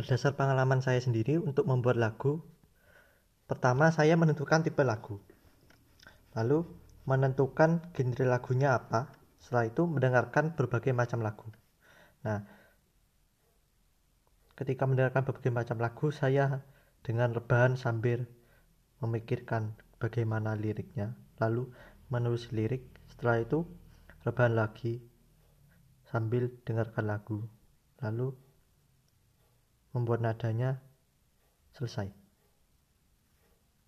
Berdasar pengalaman saya sendiri untuk membuat lagu, pertama saya menentukan tipe lagu, lalu menentukan genre lagunya apa, setelah itu mendengarkan berbagai macam lagu. Nah, ketika mendengarkan berbagai macam lagu, saya dengan rebahan sambil memikirkan bagaimana liriknya, lalu menulis lirik, setelah itu rebahan lagi sambil dengarkan lagu, lalu membuat nadanya selesai.